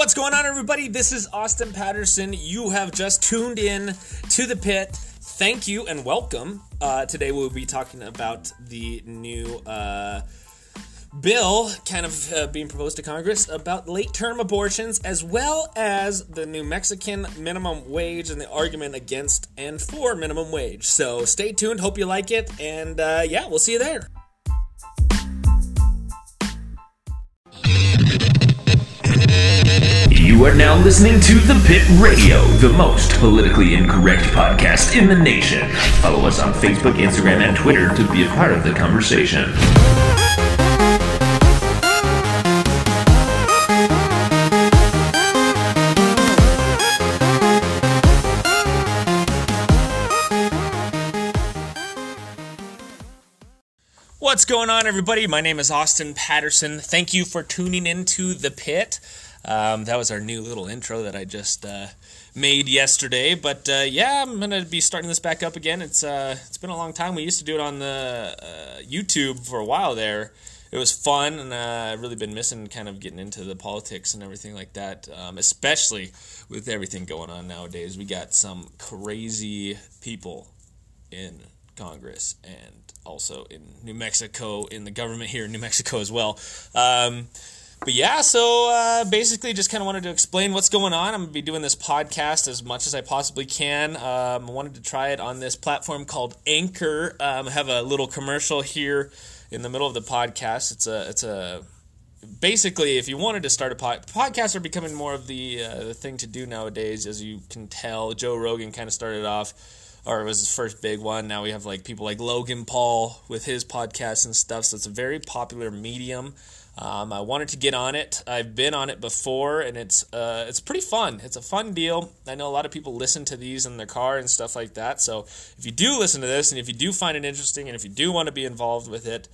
What's going on, everybody? This is Austin Patterson. You have just tuned in to The Pit. Thank you and welcome. Today we'll be talking about the new bill kind of being proposed to Congress about late-term abortions, as well as the new Mexican minimum wage and the argument against and for minimum wage. So stay tuned. Hope you like it. And yeah, we'll see you there. You are now listening to The Pit Radio, the most politically incorrect podcast in the nation. Follow us on Facebook, Instagram, and Twitter to be a part of the conversation. What's going on, everybody? My name is Austin Patterson. Thank you for tuning into The Pit. That was our new little intro that I just made yesterday, but yeah, I'm going to be starting this back up again. It's been a long time. We used to do it on the YouTube for a while there. It was fun, and I've really been missing kind of getting into the politics and everything like that, especially with everything going on nowadays. We got some crazy people in Congress and also in New Mexico, in the government here in New Mexico as well. But yeah, so basically just kind of wanted to explain what's going on. I'm going to be doing this podcast as much as I possibly can. I wanted to try it on this platform called Anchor. I have a little commercial here in the middle of the podcast. It's basically, if you wanted to start a podcast, are becoming more of the thing to do nowadays, as you can tell. Joe Rogan kind of started off, or it was his first big one. Now we have like people like Logan Paul with his podcast and stuff, so it's a very popular medium. I wanted to get on it. I've been on it before, and it's pretty fun. It's a fun deal. I know a lot of people listen to these in their car and stuff like that, so if you do listen to this, and if you do find it interesting, and if you do want to be involved with it,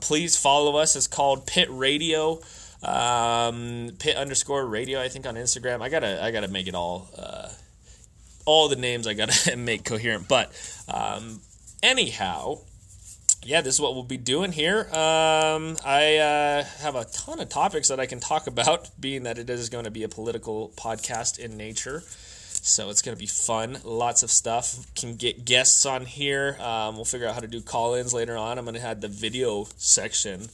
please follow us. It's called Pit Radio, Pit_radio, I think, on Instagram. I gotta make it all the names I gotta make coherent, but anyhow... Yeah, this is what we'll be doing here. I have a ton of topics that I can talk about, being that it is going to be a political podcast in nature. So it's going to be fun. Lots of stuff. Can get guests on here. We'll figure out how to do call-ins later on. I'm going to have the video section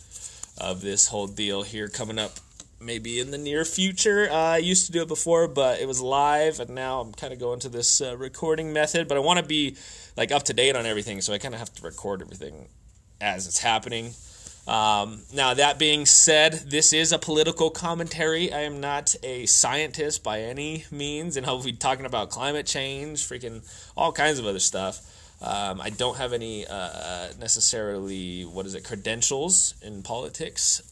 of this whole deal here coming up maybe in the near future. I used to do it before, but it was live, and now I'm kind of going to this recording method. But I want to be like up to date on everything, so I kind of have to record everything as it's happening. Now, that being said, this is a political commentary. I am not a scientist by any means, and I'll be talking about climate change, freaking all kinds of other stuff. I don't have any necessarily, credentials in politics.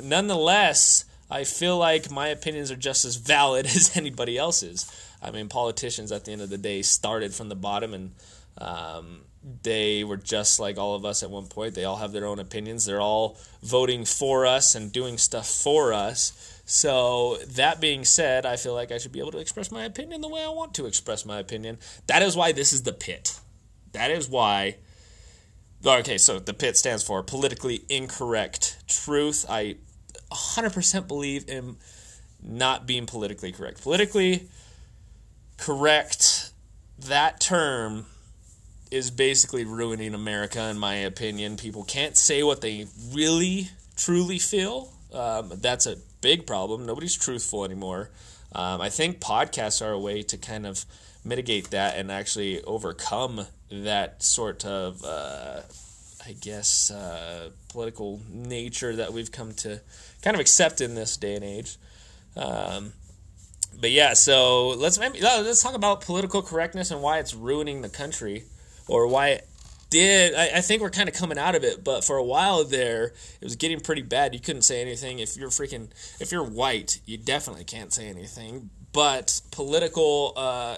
Nonetheless, I feel like my opinions are just as valid as anybody else's. I mean, politicians at the end of the day started from the bottom, and they were just like all of us at one point. They all have their own opinions. They're all voting for us and doing stuff for us. So that being said, I feel like I should be able to express my opinion the way I want to express my opinion. That is why this is The Pit. That is why... Okay, so The Pit stands for Politically Incorrect Truth. I 100% believe in not being politically correct. Politically correct, that term... is basically ruining America, in my opinion. People can't say what they really, truly feel. That's a big problem. Nobody's truthful anymore. I think podcasts are a way to kind of mitigate that and actually overcome that sort of, political nature that we've come to kind of accept in this day and age. But yeah, so let's talk about political correctness and why it's ruining the country. Or why it did. I think we're kind of coming out of it, but for a while there, it was getting pretty bad. You couldn't say anything. If you're white, you definitely can't say anything. But political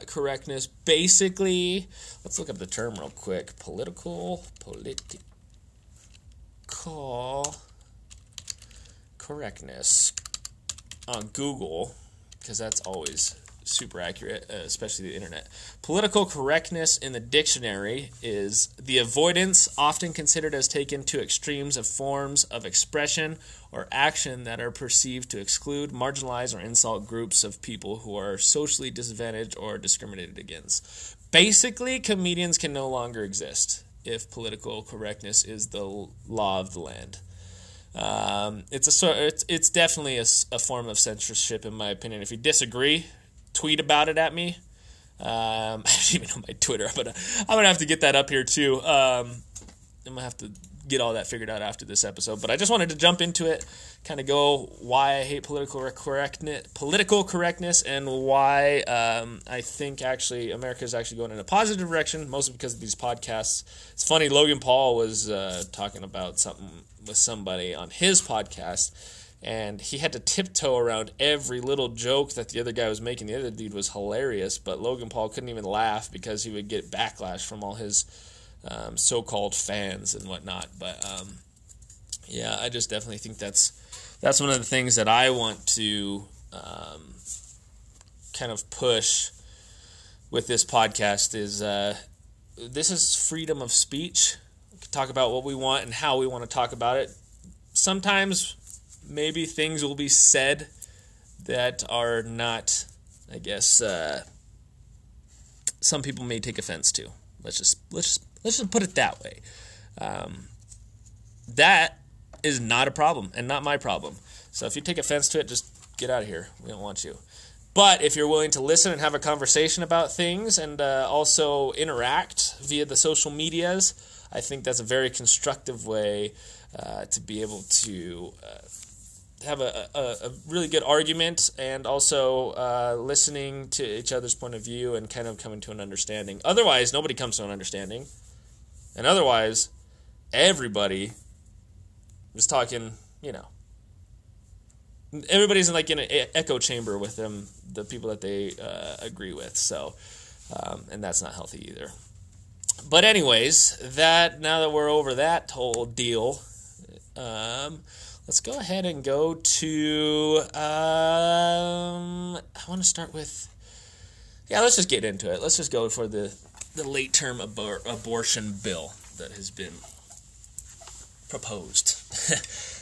correctness, basically, let's look up the term real quick. Political correctness on Google, because that's always super accurate, especially the internet. Political correctness in the dictionary is the avoidance often considered as taken to extremes of forms of expression or action that are perceived to exclude, marginalize, or insult groups of people who are socially disadvantaged or discriminated against. Basically, comedians can no longer exist if political correctness is the law of the land. It's definitely a form of censorship, in my opinion. If you disagree, tweet about it at me. I don't even know my Twitter, but I'm gonna have to get that up here too. I'm gonna have to get all that figured out after this episode. But I just wanted to jump into it, kind of go why I hate political correctness, and why I think actually America is actually going in a positive direction, mostly because of these podcasts. It's funny, Logan Paul was talking about something with somebody on his podcast, and he had to tiptoe around every little joke that the other guy was making. The other dude was hilarious, but Logan Paul couldn't even laugh because he would get backlash from all his so-called fans and whatnot. But yeah, I just definitely think that's one of the things that I want to kind of push with this podcast is this is freedom of speech. We can talk about what we want and how we want to talk about it. Sometimes maybe things will be said that are not, I guess, some people may take offense to. Let's just put it that way. That is not a problem and not my problem. So if you take offense to it, just get out of here. We don't want you. But if you're willing to listen and have a conversation about things and also interact via the social medias, I think that's a very constructive way to be able to have a really good argument, and also listening to each other's point of view and kind of coming to an understanding. Otherwise, nobody comes to an understanding. And otherwise, everybody is talking, you know, everybody's in an echo chamber with them, the people that they agree with. So, and that's not healthy either. But anyways, now that we're over that whole deal, let's go ahead and go to, I want to start with, yeah, let's just get into it. Let's just go for the late-term abortion bill that has been proposed.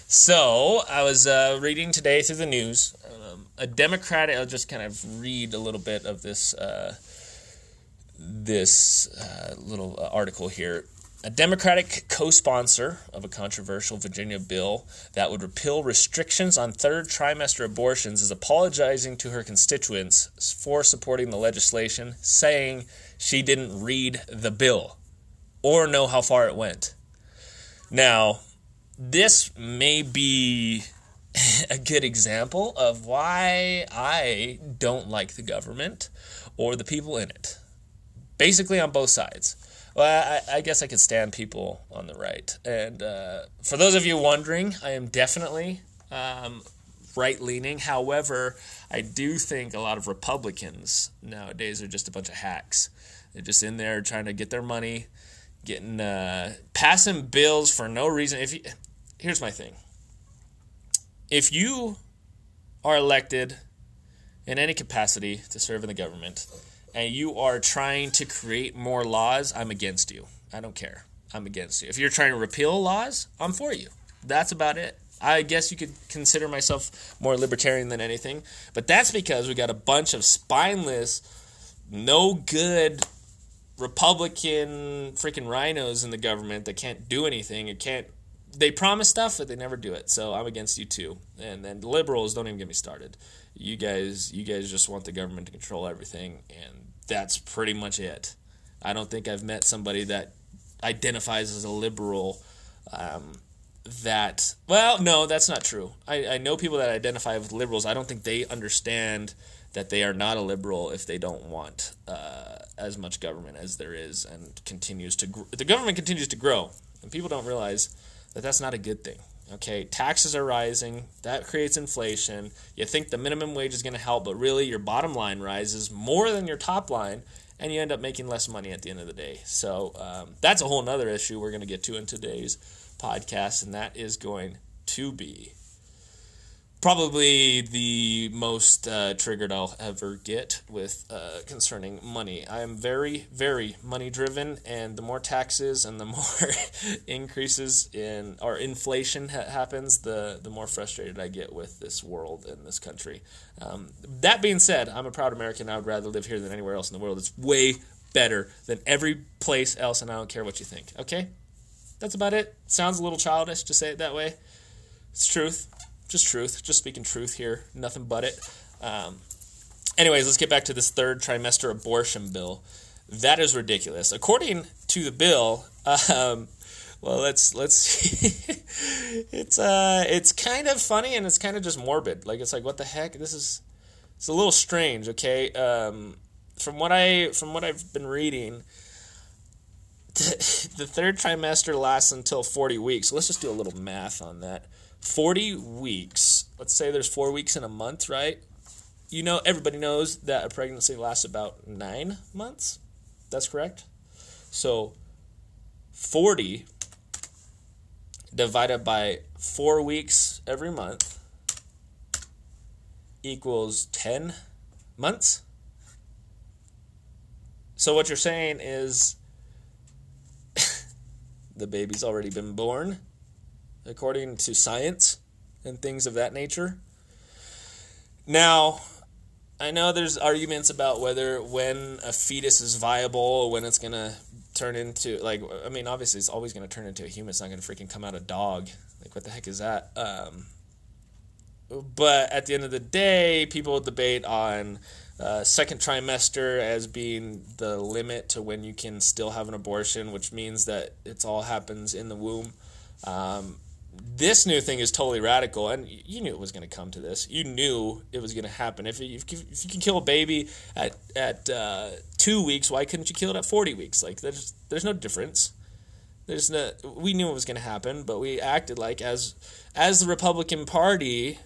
So, I was reading today through the news, I'll just kind of read a little bit of this this little article here. A Democratic co-sponsor of a controversial Virginia bill that would repeal restrictions on third trimester abortions is apologizing to her constituents for supporting the legislation, saying she didn't read the bill or know how far it went. Now, this may be a good example of why I don't like the government or the people in it. Basically on both sides. Well, I guess I could stand people on the right. And for those of you wondering, I am definitely right-leaning. However, I do think a lot of Republicans nowadays are just a bunch of hacks. They're just in there trying to get their money, getting passing bills for no reason. Here's my thing. If you are elected in any capacity to serve in the government, and you are trying to create more laws, I'm against you. I don't care. I'm against you. If you're trying to repeal laws, I'm for you. That's about it. I guess you could consider myself more libertarian than anything, but that's because we got a bunch of spineless, no good Republican freaking rhinos in the government that can't do anything. They promise stuff, but they never do it. So I'm against you too. And then liberals, don't even get me started. You guys just want the government to control everything, and that's pretty much it. I don't think I've met somebody that identifies as a liberal well, no, that's not true. I know people that identify with liberals. I don't think they understand that they are not a liberal if they don't want as much government as there is, and the government continues to grow, and people don't realize that that's not a good thing. Okay, taxes are rising. That creates inflation. You think the minimum wage is going to help, but really your bottom line rises more than your top line, and you end up making less money at the end of the day. So that's a whole other issue we're going to get to in today's podcast, and that is going to be probably the most triggered I'll ever get with concerning money. I am very, very money driven, and the more taxes and the more increases in or inflation happens, the more frustrated I get with this world and this country. That being said, I'm a proud American. I would rather live here than anywhere else in the world. It's way better than every place else, and I don't care what you think. Okay? That's about it. Sounds a little childish to say it that way. It's truth. Just truth. Just speaking truth here. Nothing but it. Anyways, let's get back to this third trimester abortion bill. That is ridiculous. According to the bill, well, let's see. It's kind of funny and it's kind of just morbid. Like, it's like, what the heck? It's a little strange, okay? From what I've been reading, the third trimester lasts until 40 weeks. So let's just do a little math on that. 40 weeks. Let's say there's 4 weeks in a month, right? You know, everybody knows that a pregnancy lasts about 9 months. That's correct. So 40 divided by 4 weeks every month equals 10 months. So what you're saying is the baby's already been born, according to science and things of that nature. Now, I know there's arguments about whether when a fetus is viable, when it's going to turn into, like, I mean, obviously it's always going to turn into a human. It's not going to freaking come out a dog. Like, what the heck is that? But at the end of the day, people debate on second trimester as being the limit to when you can still have an abortion, which means that it all happens in the womb. This new thing is totally radical, and you knew it was going to come to this. You knew it was going to happen. If you can kill a baby at 2 weeks, why couldn't you kill it at 40 weeks? Like, there's no difference. We knew it was going to happen, but we acted like, as the Republican Party,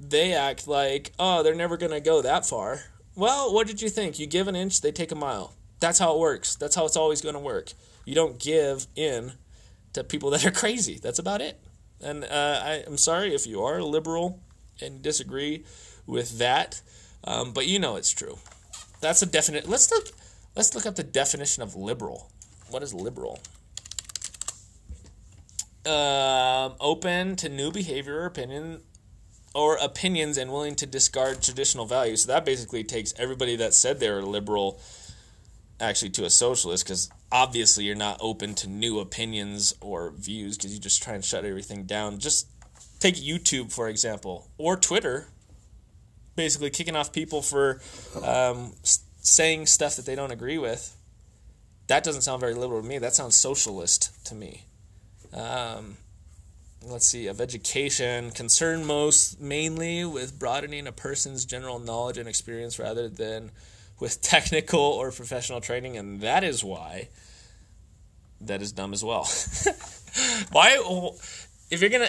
they act like, oh, they're never going to go that far. Well, what did you think? You give an inch, they take a mile. That's how it works. That's how it's always going to work. You don't give in to people that are crazy. That's about it. And I'm sorry if you are a liberal and disagree with that, but you know it's true. That's a definite. Let's look up the definition of liberal. What is liberal? Open to new behavior or opinions and willing to discard traditional values. So that basically takes everybody that said they were liberal actually to a socialist, because obviously you're not open to new opinions or views because you just try and shut everything down. Just take YouTube, for example, or Twitter, basically kicking off people for saying stuff that they don't agree with. That doesn't sound very liberal to me. That sounds socialist to me. Let's see, of education, concerned mainly with broadening a person's general knowledge and experience rather than with technical or professional training, and that is why that is dumb as well. Why, if you're gonna,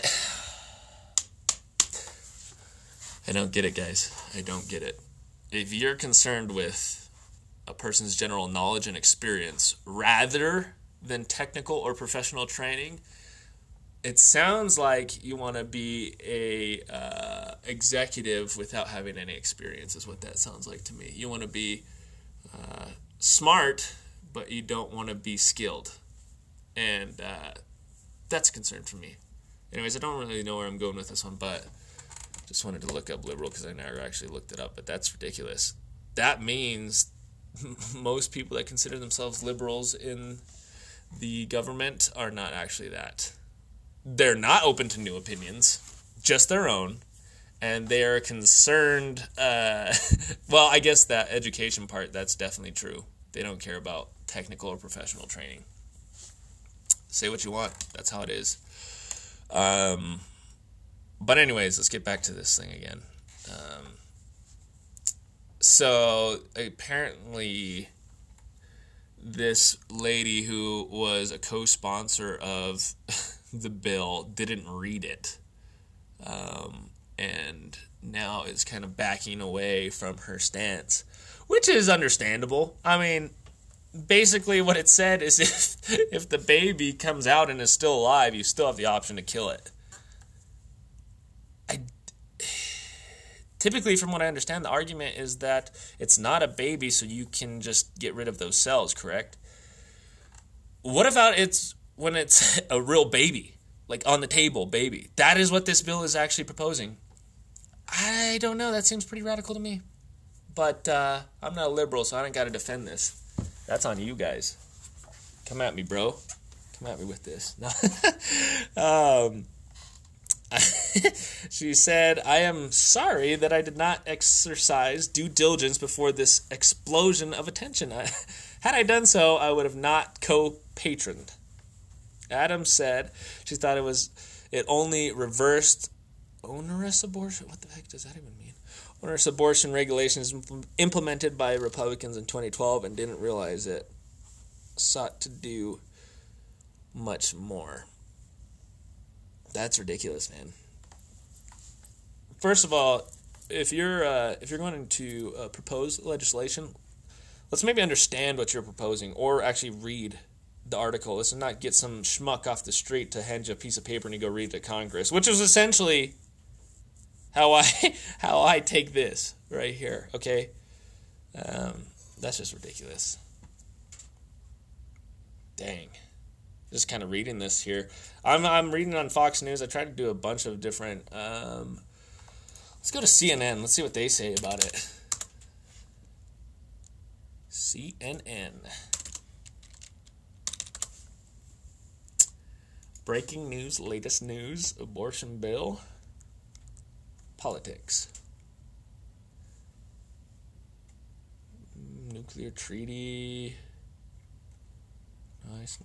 I don't get it, guys. I don't get it. If you're concerned with a person's general knowledge and experience rather than technical or professional training, it sounds like you want to be a executive without having any experience is what that sounds like to me. You want to be smart, but you don't want to be skilled. And that's a concern for me. Anyways, I don't really know where I'm going with this one, but just wanted to look up liberal because I never actually looked it up, but that's ridiculous. That means most people that consider themselves liberals in the government are not actually that. They're not open to new opinions, just their own, and they are concerned, well, I guess that education part, that's definitely true. They don't care about technical or professional training. Say what you want. That's how it is. But anyways, let's get back to this thing again. So apparently this lady who was a co-sponsor of the bill didn't read it, and now is kind of backing away from her stance, which is understandable. I mean, basically what it said is if the baby comes out and is still alive, you still have the option to kill it. Typically, from what I understand, the argument is that it's not a baby, so you can just get rid of those cells, correct? What about it's when it's a real baby, like on the table baby? That is what this bill is actually proposing. I don't know. That seems pretty radical to me. But I'm not a liberal, so I don't got to defend this. That's on you guys. Come at me, bro. Come at me with this. No. She said, I am sorry that I did not exercise due diligence before this explosion of attention. Had I done so, I would have not co-patroned. Adam said she thought it only reversed onerous abortion. What the heck does that even mean? Onerous abortion regulations implemented by Republicans in 2012 and didn't realize it sought to do much more. That's ridiculous, man. First of all, if you're going to propose legislation, let's maybe understand what you're proposing, or actually read the article. Let's not get some schmuck off the street to hand you a piece of paper and you go read to Congress, which is essentially how I take this right here. Okay, that's just ridiculous. Dang. Just kind of reading this here. I'm reading on Fox News. I tried to do a bunch of different... let's go to CNN. Let's see what they say about it. CNN. Breaking news, latest news, abortion bill, politics. Nuclear treaty... Nice.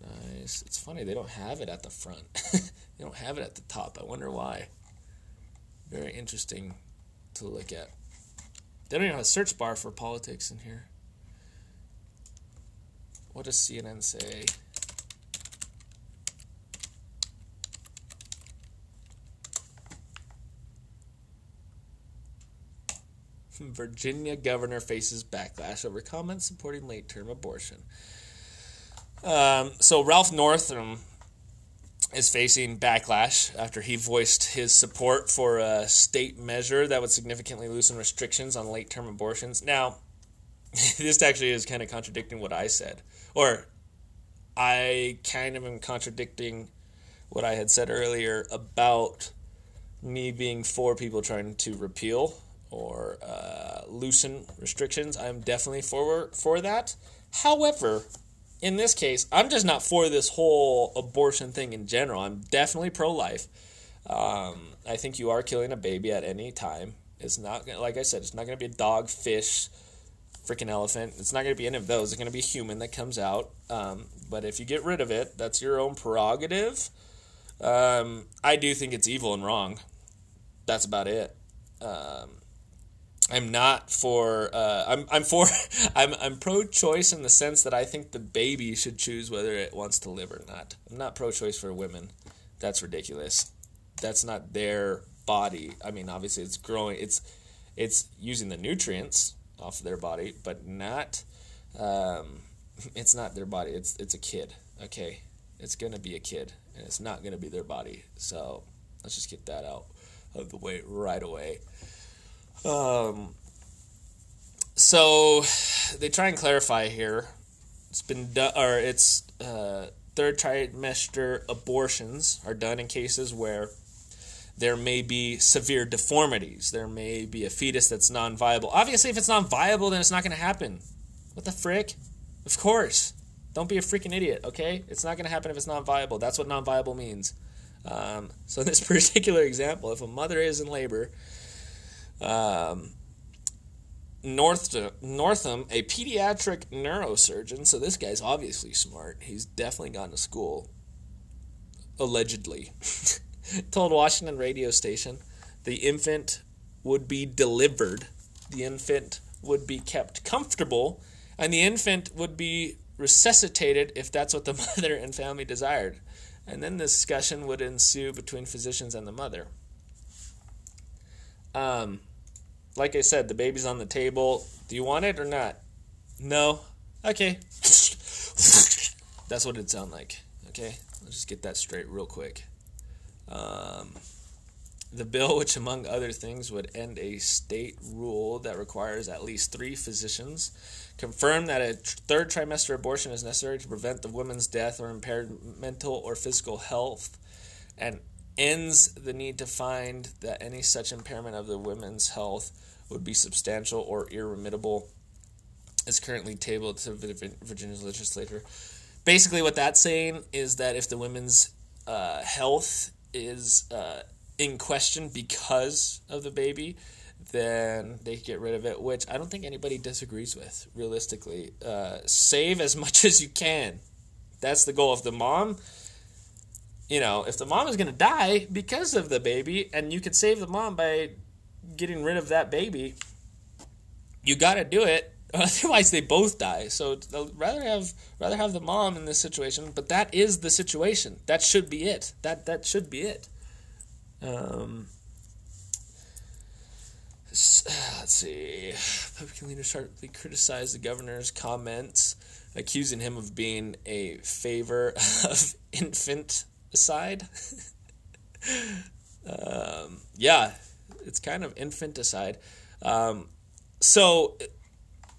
It's funny, they don't have it at the front. They don't have it at the top. I wonder why. Very interesting to look at. They don't even have a search bar for politics in here. What does CNN say? Virginia governor faces backlash over comments supporting late-term abortion. So Ralph Northam is facing backlash after he voiced his support for a state measure that would significantly loosen restrictions on late-term abortions. Now, this actually is kind of contradicting what I said. Or I kind of am contradicting what I had said earlier about me being for people trying to repeal or loosen restrictions. I'm definitely for that. However... in this case, I'm just not for this whole abortion thing in general. I'm definitely pro-life. I think you are killing a baby at any time. It's not, like I said, it's not going to be a dog, fish, freaking elephant. It's not going to be any of those. It's going to be a human that comes out. But if you get rid of it, that's your own prerogative. I do think it's evil and wrong. That's about it. I'm not for, I'm pro-choice in the sense that I think the baby should choose whether it wants to live or not. I'm not pro-choice for women. That's ridiculous. That's not their body. I mean, obviously it's growing, it's using the nutrients off of their body, but not, it's not their body. It's a kid. Okay. It's going to be a kid and it's not going to be their body. So let's just get that out of the way right away. So they try and clarify here. It's been done, or it's third trimester abortions are done in cases where there may be severe deformities. There may be a fetus that's non-viable. Obviously, if it's non-viable, then it's not going to happen. What the frick? Of course. Don't be a freaking idiot, okay? It's not going to happen if it's non-viable. That's what non-viable means. So in this particular example, if a mother is in labor... Northam, a pediatric neurosurgeon, so this guy's obviously smart. He's definitely gone to school, allegedly, told Washington radio station the infant would be delivered, the infant would be kept comfortable, and the infant would be resuscitated if that's what the mother and family desired. And then discussion would ensue between physicians and the mother. Like I said, the baby's on the table. Do you want it or not? No? Okay. That's what it'd sound like. Okay? Let's just get that straight real quick. The bill, which among other things would end a state rule that requires at least 3 physicians, confirmed that a third trimester abortion is necessary to prevent the woman's death or impaired mental or physical health, and ends the need to find that any such impairment of the women's health would be substantial or irremediable. It's currently tabled to Virginia's legislature. Basically, what that's saying is that if the women's health is in question because of the baby, then they get rid of it, which I don't think anybody disagrees with, realistically. Save as much as you can. That's the goal. If the mom, you know, if the mom is going to die because of the baby, and you can save the mom by getting rid of that baby, you got to do it. Otherwise, they both die. So I'd rather have the mom in this situation. But that is the situation. That should be it. That should be it. Let's see. Republican leaders sharply criticized the governor's comments, accusing him of being a favor of infanticide. Yeah, it's kind of infanticide. So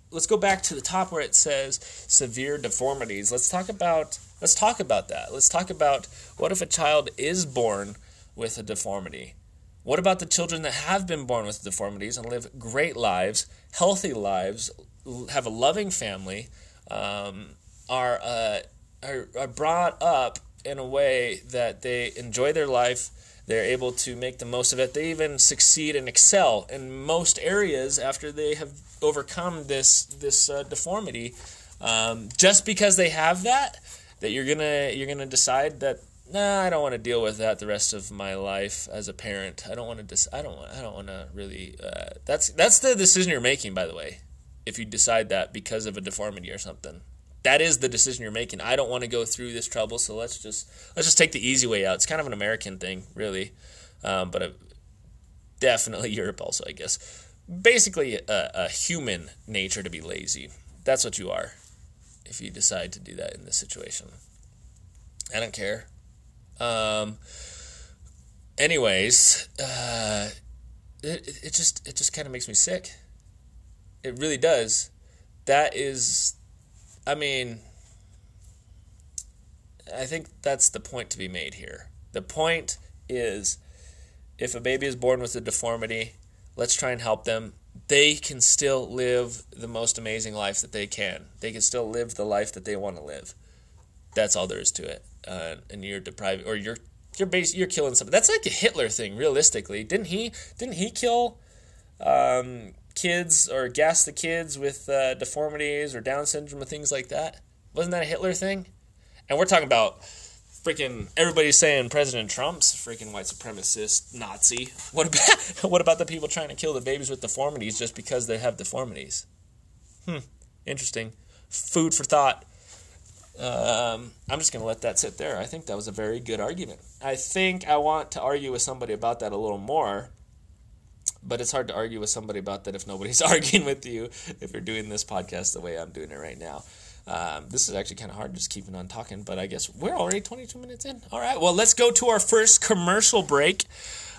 let's go back to the top where it says severe deformities. Let's talk about that. Let's talk about what if a child is born with a deformity. What about the children that have been born with deformities and live great lives, healthy lives, have a loving family, are brought up in a way that they enjoy their life, they're able to make the most of it, they even succeed and excel in most areas after they have overcome this deformity. Just because they have that you're gonna decide that, nah, I don't want to deal with that the rest of my life as a parent. I don't want to really. That's the decision you're making, by the way. If you decide that because of a deformity or something, that is the decision you're making. I don't want to go through this trouble, so let's just take the easy way out. It's kind of an American thing, really, but definitely Europe also, I guess. Basically, a human nature to be lazy. That's what you are if you decide to do that in this situation. I don't care. It just kind of makes me sick. It really does. That is, I mean, I think that's the point to be made here. The point is, if a baby is born with a deformity, let's try and help them. They can still live the most amazing life that they can. They can still live the life that they want to live. That's all there is to it. And you're depriving, or you're killing somebody. That's like a Hitler thing, realistically. Didn't he kill kids or gas the kids with deformities or Down syndrome or things like that? Wasn't that a Hitler thing? And we're talking about freaking everybody's saying President Trump's freaking white supremacist Nazi. What about the people trying to kill the babies with deformities just because they have deformities? Interesting. Food for thought. I'm just going to let that sit there. I think that was a very good argument. I think I want to argue with somebody about that a little more, but it's hard to argue with somebody about that if nobody's arguing with you, if you're doing this podcast the way I'm doing it right now. This is actually kind of hard just keeping on talking, but I guess we're already 22 minutes in. All right, well, let's go to our first commercial break,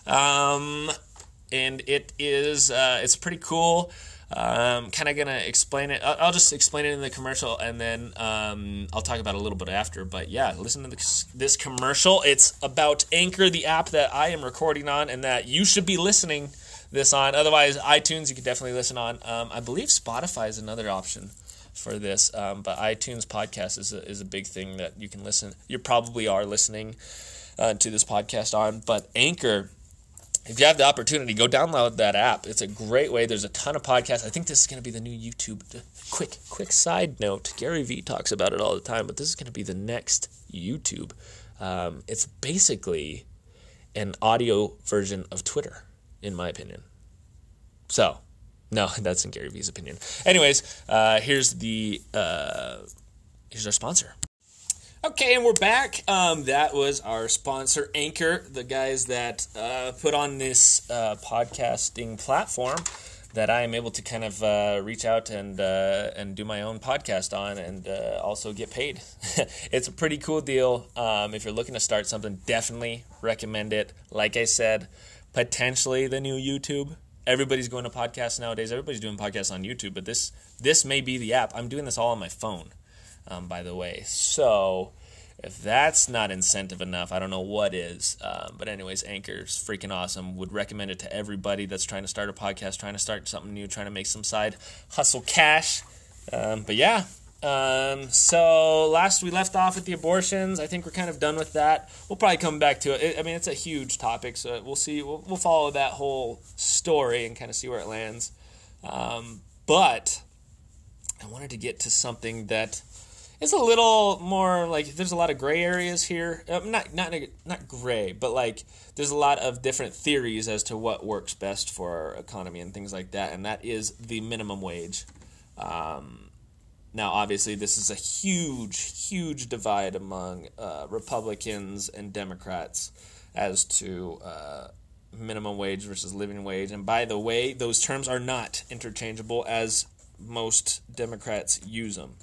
and it is it's pretty cool. I'm kind of going to explain it. I'll just explain it in the commercial, and then I'll talk about it a little bit after. But yeah, listen to this commercial. It's about Anchor, the app that I am recording on and that you should be listening this on. Otherwise, iTunes, you could definitely listen on. I believe Spotify is another option for this, but iTunes podcast is a big thing that you can listen. You probably are listening to this podcast on, but Anchor, if you have the opportunity, go download that app. It's a great way. There's a ton of podcasts. I think this is going to be the new YouTube. Quick side note. Gary V talks about it all the time, but this is going to be the next YouTube. It's basically an audio version of Twitter, in my opinion. So, no, that's in Gary V's opinion. Anyways, here's our sponsor. Okay, and we're back. That was our sponsor, Anchor, the guys that put on this podcasting platform that I am able to kind of reach out and do my own podcast on and also get paid. It's a pretty cool deal. If you're looking to start something, definitely recommend it. Like I said, potentially the new YouTube. Everybody's going to podcasts nowadays. Everybody's doing podcasts on YouTube, but this may be the app. I'm doing this all on my phone, by the way. So if that's not incentive enough, I don't know what is. But anyways, Anchor's freaking awesome. Would recommend it to everybody that's trying to start a podcast, trying to start something new, trying to make some side hustle cash. But yeah. So last we left off with the abortions. I think we're kind of done with that. We'll probably come back to it. I mean, it's a huge topic, so we'll see. We'll follow that whole story and kind of see where it lands. But I wanted to get to something that is a little more like there's a lot of gray areas here. Not gray, but like there's a lot of different theories as to what works best for our economy and things like that. And that is the minimum wage. Now, obviously, this is a huge, huge divide among Republicans and Democrats as to minimum wage versus living wage. And by the way, those terms are not interchangeable as most Democrats use them.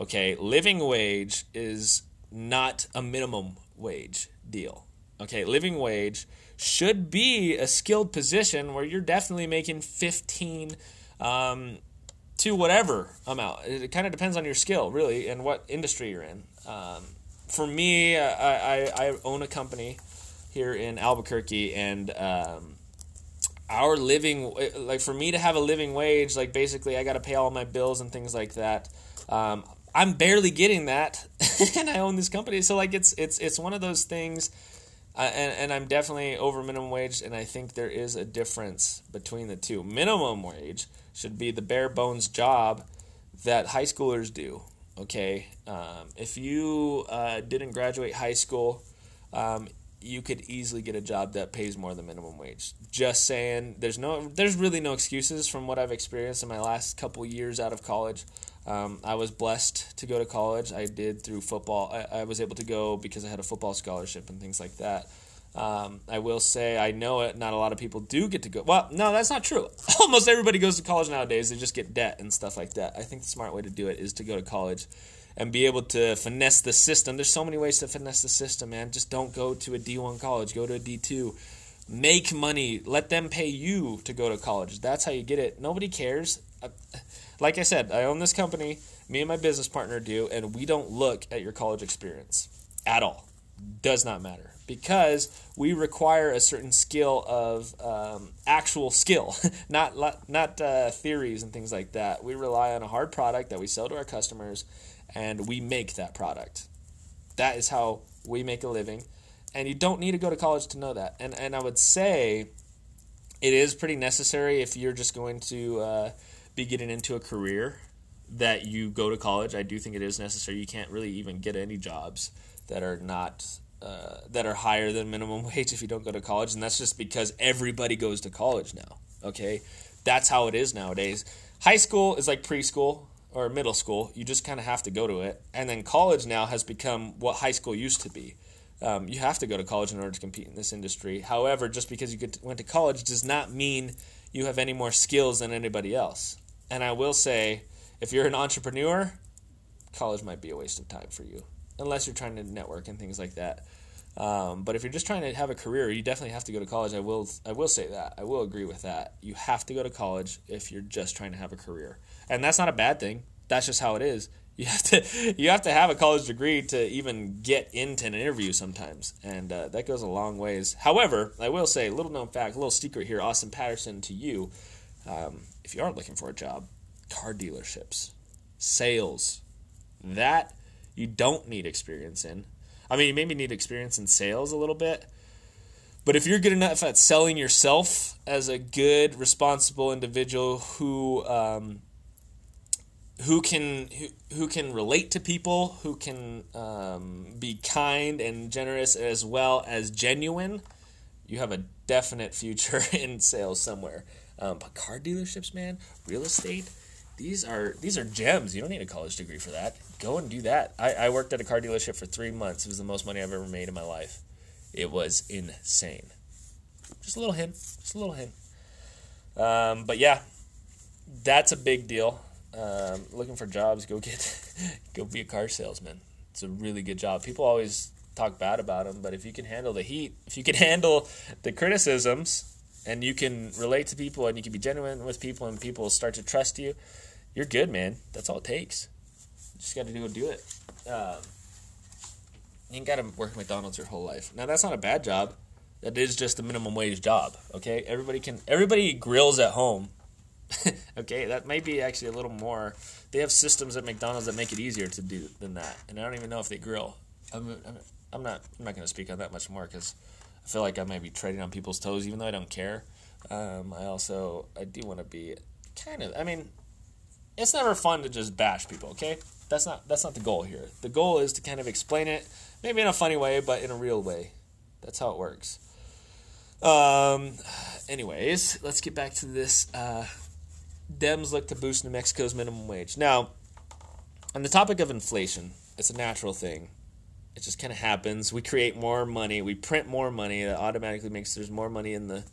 Okay, living wage is not a minimum wage deal. Okay, living wage should be a skilled position where you're definitely making 15 to whatever amount. It kind of depends on your skill, really, and what industry you're in. For me, I own a company here in Albuquerque, and our living, like for me to have a living wage, like basically I got to pay all my bills and things like that. I'm barely getting that, and I own this company, so like it's one of those things. And I'm definitely over minimum wage, and I think there is a difference between the two. Minimum wage should be the bare bones job that high schoolers do, okay? If you didn't graduate high school, you could easily get a job that pays more than minimum wage. Just saying, there's really no excuses from what I've experienced in my last couple years out of college. I was blessed to go to college. I did through football. I was able to go because I had a football scholarship and things like that. I will say, I know it, not a lot of people do get to go. Well, no, that's not true. Almost everybody goes to college nowadays. They just get debt and stuff like that. I think the smart way to do it is to go to college and be able to finesse the system. There's so many ways to finesse the system, man. Just don't go to a D1 college. Go to a D2. Make money. Let them pay you to go to college. That's how you get it. Nobody cares. Like I said, I own this company, me and my business partner do, and we don't look at your college experience at all. Does not matter, because we require a certain skill of actual skill, not theories and things like that. We rely on a hard product that we sell to our customers, and we make that product. That is how we make a living, and you don't need to go to college to know that. And I would say it is pretty necessary if you're just going to be getting into a career that you go to college. I do think it is necessary. You can't really even get any jobs that are not that are higher than minimum wage if you don't go to college, and that's just because everybody goes to college now. Okay, that's how it is nowadays. High school is like preschool or middle school. You just kind of have to go to it, and then college now has become what high school used to be. You have to go to college in order to compete in this industry. However, just because you went to college does not mean you have any more skills than anybody else. And I will say, if you're an entrepreneur, college might be a waste of time for you, unless you're trying to network and things like that. But if you're just trying to have a career, you definitely have to go to college. I will say that. I will agree with that. You have to go to college if you're just trying to have a career. And that's not a bad thing. That's just how it is. You have to have a college degree to even get into an interview sometimes, and that goes a long ways. However, I will say, little known fact, little secret here, Austin Patterson to you, if you are looking for a job, car dealerships, sales, that you don't need experience in. I mean, you maybe need experience in sales a little bit, but if you're good enough at selling yourself as a good, responsible individual who can relate to people, who can be kind and generous as well as genuine, you have a definite future in sales somewhere. But car dealerships, man, real estate, these are gems. You don't need a college degree for that. Go and do that. I worked at a car dealership for 3 months. It was the most money I've ever made in my life. It was insane. Just a little hint. But yeah, that's a big deal. Looking for jobs, go be a car salesman. It's a really good job. People always talk bad about him, but if you can handle the heat, if you can handle the criticisms, and you can relate to people, and you can be genuine with people, and people start to trust you, you're good, man. That's all it takes. You just got to do it. You ain't got to work at McDonald's your whole life. Now, that's not a bad job. That is just a minimum wage job, okay? Everybody grills at home, okay? That might be actually a little more. They have systems at McDonald's that make it easier to do than that, and I don't even know if they grill. I'm not going to speak on that much more because I feel like I might be treading on people's toes, even though I don't care. I do want to be kind of, it's never fun to just bash people, okay? That's not the goal here. The goal is to kind of explain it, maybe in a funny way, but in a real way. That's how it works. Anyways, let's get back to this. Dems look to boost New Mexico's minimum wage. Now, on the topic of inflation, it's a natural thing. It just kind of happens. We create more money. We print more money. That automatically makes there's more money in the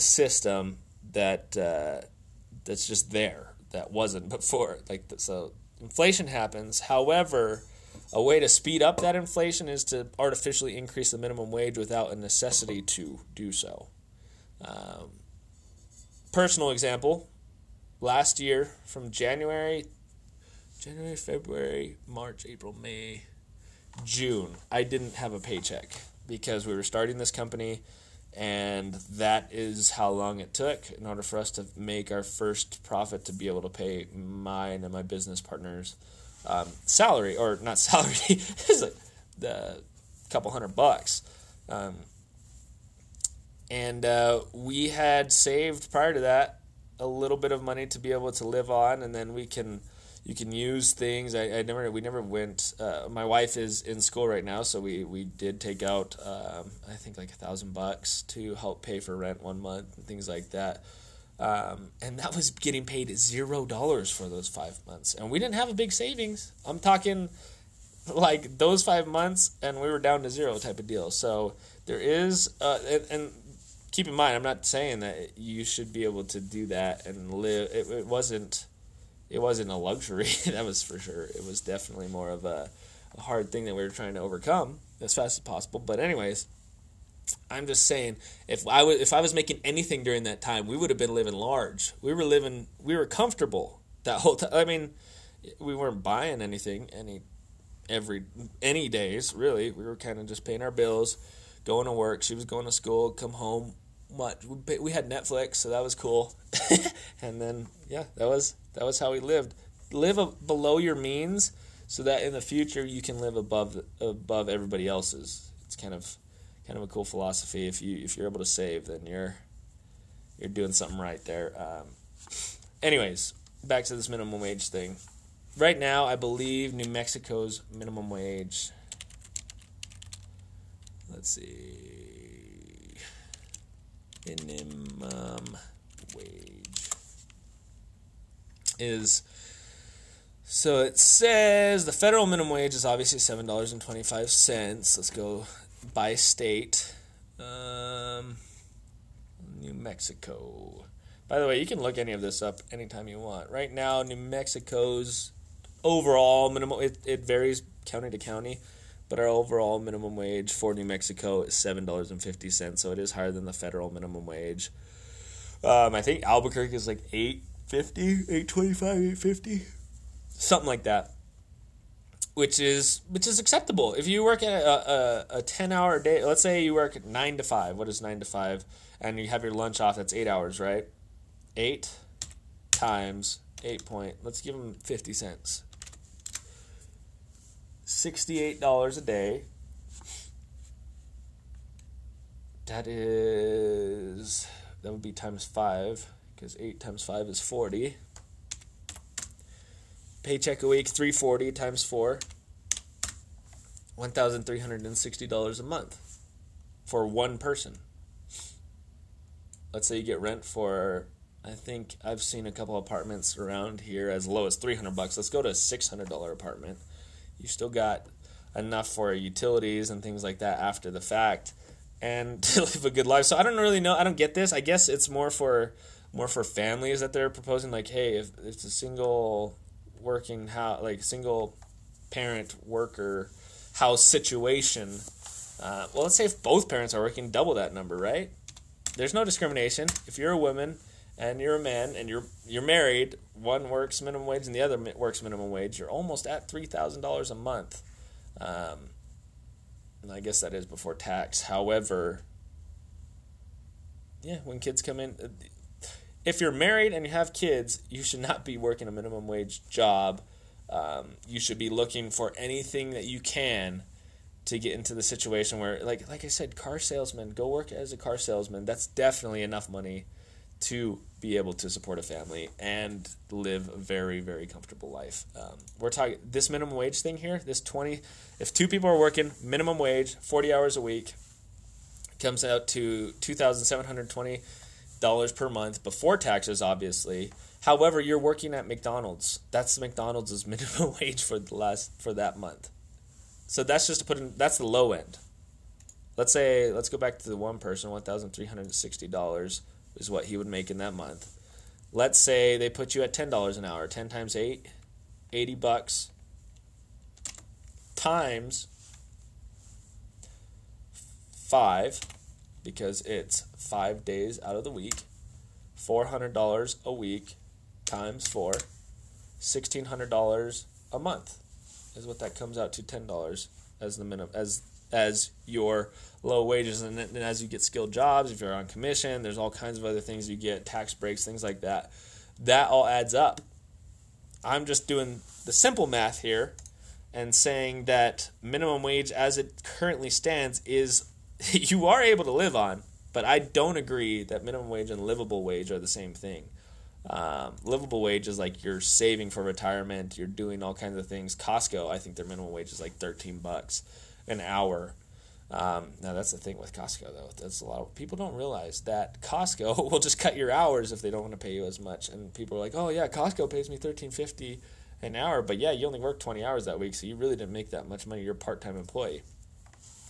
system that's just there that wasn't before. So inflation happens. However, a way to speed up that inflation is to artificially increase the minimum wage without a necessity to do so. Personal example, last year from January, February, March, April, May, June, I didn't have a paycheck because we were starting this company, and that is how long it took in order for us to make our first profit to be able to pay mine and my business partners salary, or not salary, it was a couple $100. We had saved prior to that a little bit of money to be able to live on, and then you can use things. We never went, my wife is in school right now, so we did take out, I think like $1,000 to help pay for rent 1 month and things like that. And that was getting paid $0 for those 5 months. And we didn't have a big savings. I'm talking like those 5 months and we were down to zero type of deal. So there is, and keep in mind, I'm not saying that you should be able to do that and live. It wasn't a luxury. That was for sure. It was definitely more of a hard thing that we were trying to overcome as fast as possible. But anyways, I'm just saying, if I was making anything during that time, we would have been living large. We were comfortable that whole time. We weren't buying anything any days really. We were kind of just paying our bills, going to work. She was going to school, come home. Much we had Netflix, so that was cool. And then that was how we lived. Live below your means, so that in the future you can live above everybody else's. It's kind of a cool philosophy. If you're able to save, then you're doing something right there. Anyways, back to this minimum wage thing. Right now, I believe New Mexico's minimum wage, let's see, minimum wage is, so it says the federal minimum wage is obviously $7.25. Let's go by state. New Mexico. By the way, you can look any of this up anytime you want. Right now, New Mexico's overall minimum, it varies county to county, but our overall minimum wage for New Mexico is $7.50, so it is higher than the federal minimum wage. I think Albuquerque is like $8.50, something like that. Which is acceptable. If you work at a 10-hour day, let's say you work 9 to 5. What is 9 to 5? And you have your lunch off, that's 8 hours, right? 8 times 8 point. Let's give them 50 cents. $68 a day. That would be times 5, because 8 times 5 is 40. Paycheck a week, $340 times 4, $1,360 a month for one person. Let's say you get rent for, I think I've seen a couple apartments around here as low as $300. Let's go to a $600 apartment. You still got enough for utilities and things like that after the fact, and to live a good life. So I don't really know. I don't get this. I guess it's more for families that they're proposing. Like, hey, if it's a single parent worker house situation. Well, let's say if both parents are working, double that number, right? There's no discrimination. If you're a woman and you're a man and you're married, one works minimum wage and the other works minimum wage, you're almost at $3,000 a month. And I guess that is before tax. However, yeah, when kids come in, if you're married and you have kids, you should not be working a minimum wage job. You should be looking for anything that you can to get into the situation where, like I said, car salesman, go work as a car salesman. That's definitely enough money to be able to support a family and live a very, very comfortable life. We're talking this minimum wage thing here, this 20, if two people are working minimum wage 40 hours a week, comes out to $2,720 per month before taxes, obviously. However, you're working at McDonald's. That's McDonald's minimum wage for that month. So that's just to put in, that's the low end. Let's go back to the one person, $1,360 is what he would make in that month. Let's say they put you at $10 an hour, 10 times 8, $80 times 5, because it's 5 days out of the week, $400 a week times 4, $1,600 a month is what that comes out to, $10 as the minimum, as your low wages. And then as you get skilled jobs, if you're on commission, there's all kinds of other things you get, tax breaks, things like that. That all adds up. I'm just doing the simple math here and saying that minimum wage as it currently stands is, you are able to live on, but I don't agree that minimum wage and livable wage are the same thing. Livable wage is like you're saving for retirement, you're doing all kinds of things. Costco, I think their minimum wage is like $13 an hour. Now that's the thing with Costco though. That's a lot of people don't realize that Costco will just cut your hours if they don't want to pay you as much. And people are like, "Oh yeah, Costco pays me $13.50 an hour, but yeah, you only worked 20 hours that week, so you really didn't make that much money. You're a part-time employee."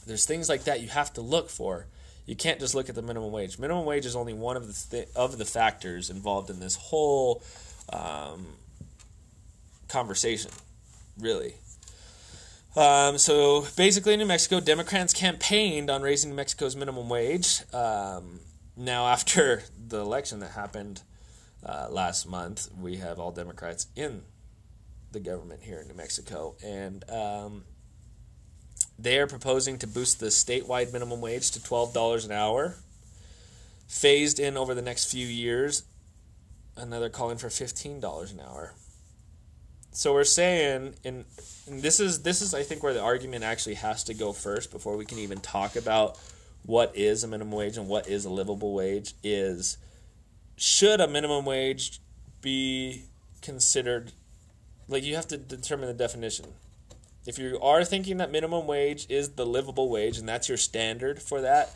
There's things like that you have to look for. You can't just look at the minimum wage. Minimum wage is only one of the factors involved in this whole conversation, really. So basically, New Mexico Democrats campaigned on raising New Mexico's minimum wage. Now, after the election that happened last month, we have all Democrats in the government here in New Mexico, and they are proposing to boost the statewide minimum wage to $12 an hour, phased in over the next few years. Another calling for $15 an hour. So we're saying, and this is I think where the argument actually has to go first before we can even talk about what is a minimum wage and what is a livable wage, is should a minimum wage be considered, like you have to determine the definition. If you are thinking that minimum wage is the livable wage and that's your standard for that,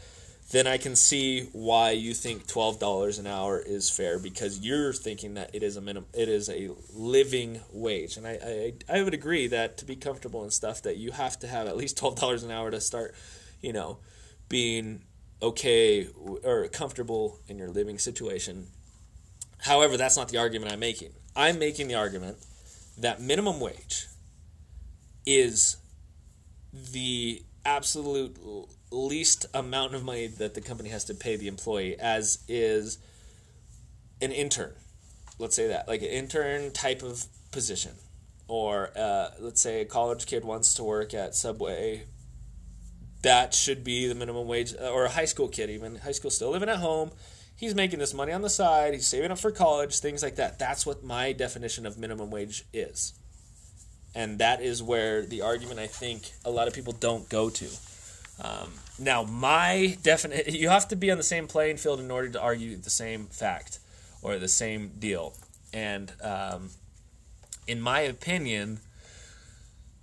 then I can see why you think $12 an hour is fair, because you're thinking that it is a minimum, it is a living wage. And I would agree that to be comfortable and stuff, that you have to have at least $12 an hour to start, you know, being okay or comfortable in your living situation. However, that's not the argument I'm making. I'm making the argument that minimum wage is the absolute least amount of money that the company has to pay the employee, as is an intern. Let's say that, like an intern type of position, or let's say a college kid wants to work at Subway. That should be the minimum wage, or a high school kid, even high school, still living at home. He's making this money on the side. He's saving up for college, things like that. That's what my definition of minimum wage is. And that is where the argument, I think, a lot of people don't go to. Now, my definite, you have to be on the same playing field in order to argue the same fact or the same deal. And in my opinion,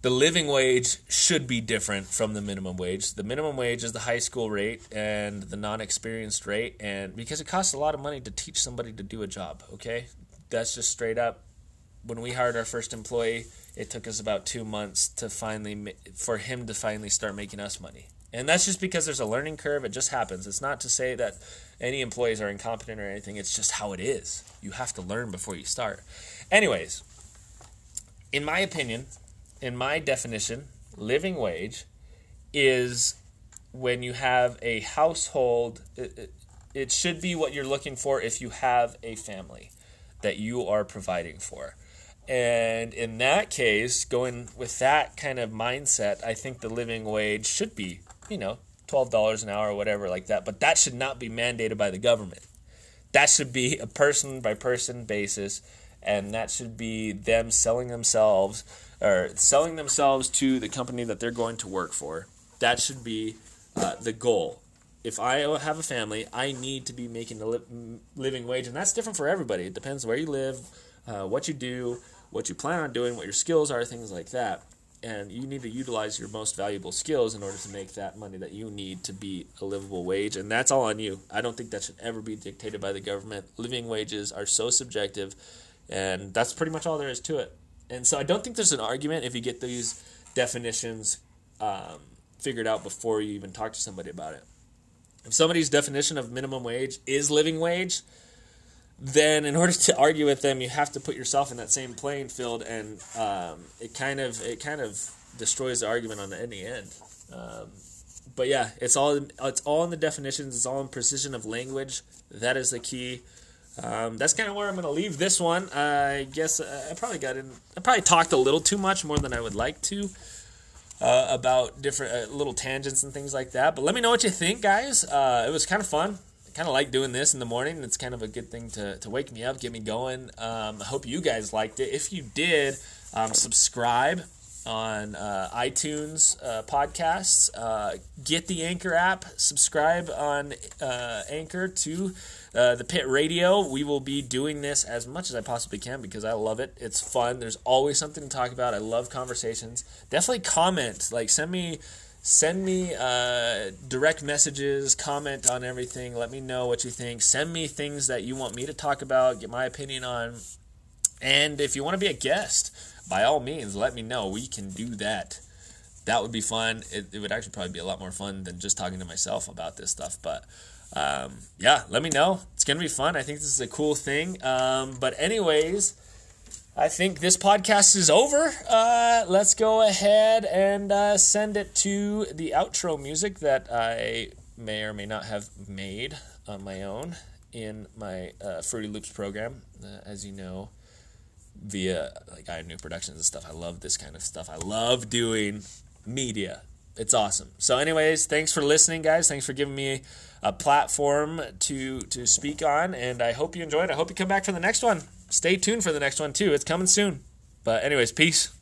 the living wage should be different from the minimum wage. The minimum wage is the high school rate and the non-experienced rate, and because it costs a lot of money to teach somebody to do a job, okay? That's just straight up. When we hired our first employee, it took us about 2 months to finally start making us money. And that's just because there's a learning curve. It just happens. It's not to say that any employees are incompetent or anything. It's just how it is. You have to learn before you start. Anyways, in my opinion, in my definition, living wage is when you have a household. It should be what you're looking for if you have a family that you are providing for. And in that case, going with that kind of mindset, I think the living wage should be, $12 an hour or whatever like that. But that should not be mandated by the government. That should be a person-by-person basis, and that should be them selling themselves to the company that they're going to work for. That should be the goal. If I have a family, I need to be making a living wage, and that's different for everybody. It depends where you live, what you do, what you plan on doing, what your skills are, things like that. And you need to utilize your most valuable skills in order to make that money that you need to be a livable wage. And that's all on you. I don't think that should ever be dictated by the government. Living wages are so subjective, and that's pretty much all there is to it. And so I don't think there's an argument if you get these definitions figured out before you even talk to somebody about it. If somebody's definition of minimum wage is living wage, then in order to argue with them, you have to put yourself in that same playing field, and it kind of destroys the argument on any end. But yeah, it's all in the definitions. It's all in precision of language. That is the key. That's kind of where I'm going to leave this one. I guess I probably talked a little too much, more than I would like to, about different little tangents and things like that. But let me know what you think, guys. It was kind of fun. Kind of like doing this in the morning. It's kind of a good thing to wake me up, get me going. I hope you guys liked it. If you did, subscribe on iTunes podcasts. Get the Anchor app. Subscribe on Anchor to the Pit Radio. We will be doing this as much as I possibly can because I love it. It's fun. There's always something to talk about. I love conversations. Definitely comment. Like, send me direct messages, comment on everything. Let me know what you think. Send me things that you want me to talk about, get my opinion on. And if you want to be a guest, by all means, let me know. We can do that. That would be fun. It would actually probably be a lot more fun than just talking to myself about this stuff. But yeah, let me know. It's going to be fun. I think this is a cool thing. But anyways, I think this podcast is over. Let's go ahead and send it to the outro music that I may or may not have made on my own in my Fruity Loops program. As you know, via iNew Productions and stuff, I love this kind of stuff. I love doing media. It's awesome. So anyways, thanks for listening, guys. Thanks for giving me a platform to speak on, and I hope you enjoyed. I hope you come back for the next one. Stay tuned for the next one, too. It's coming soon. But anyways, peace.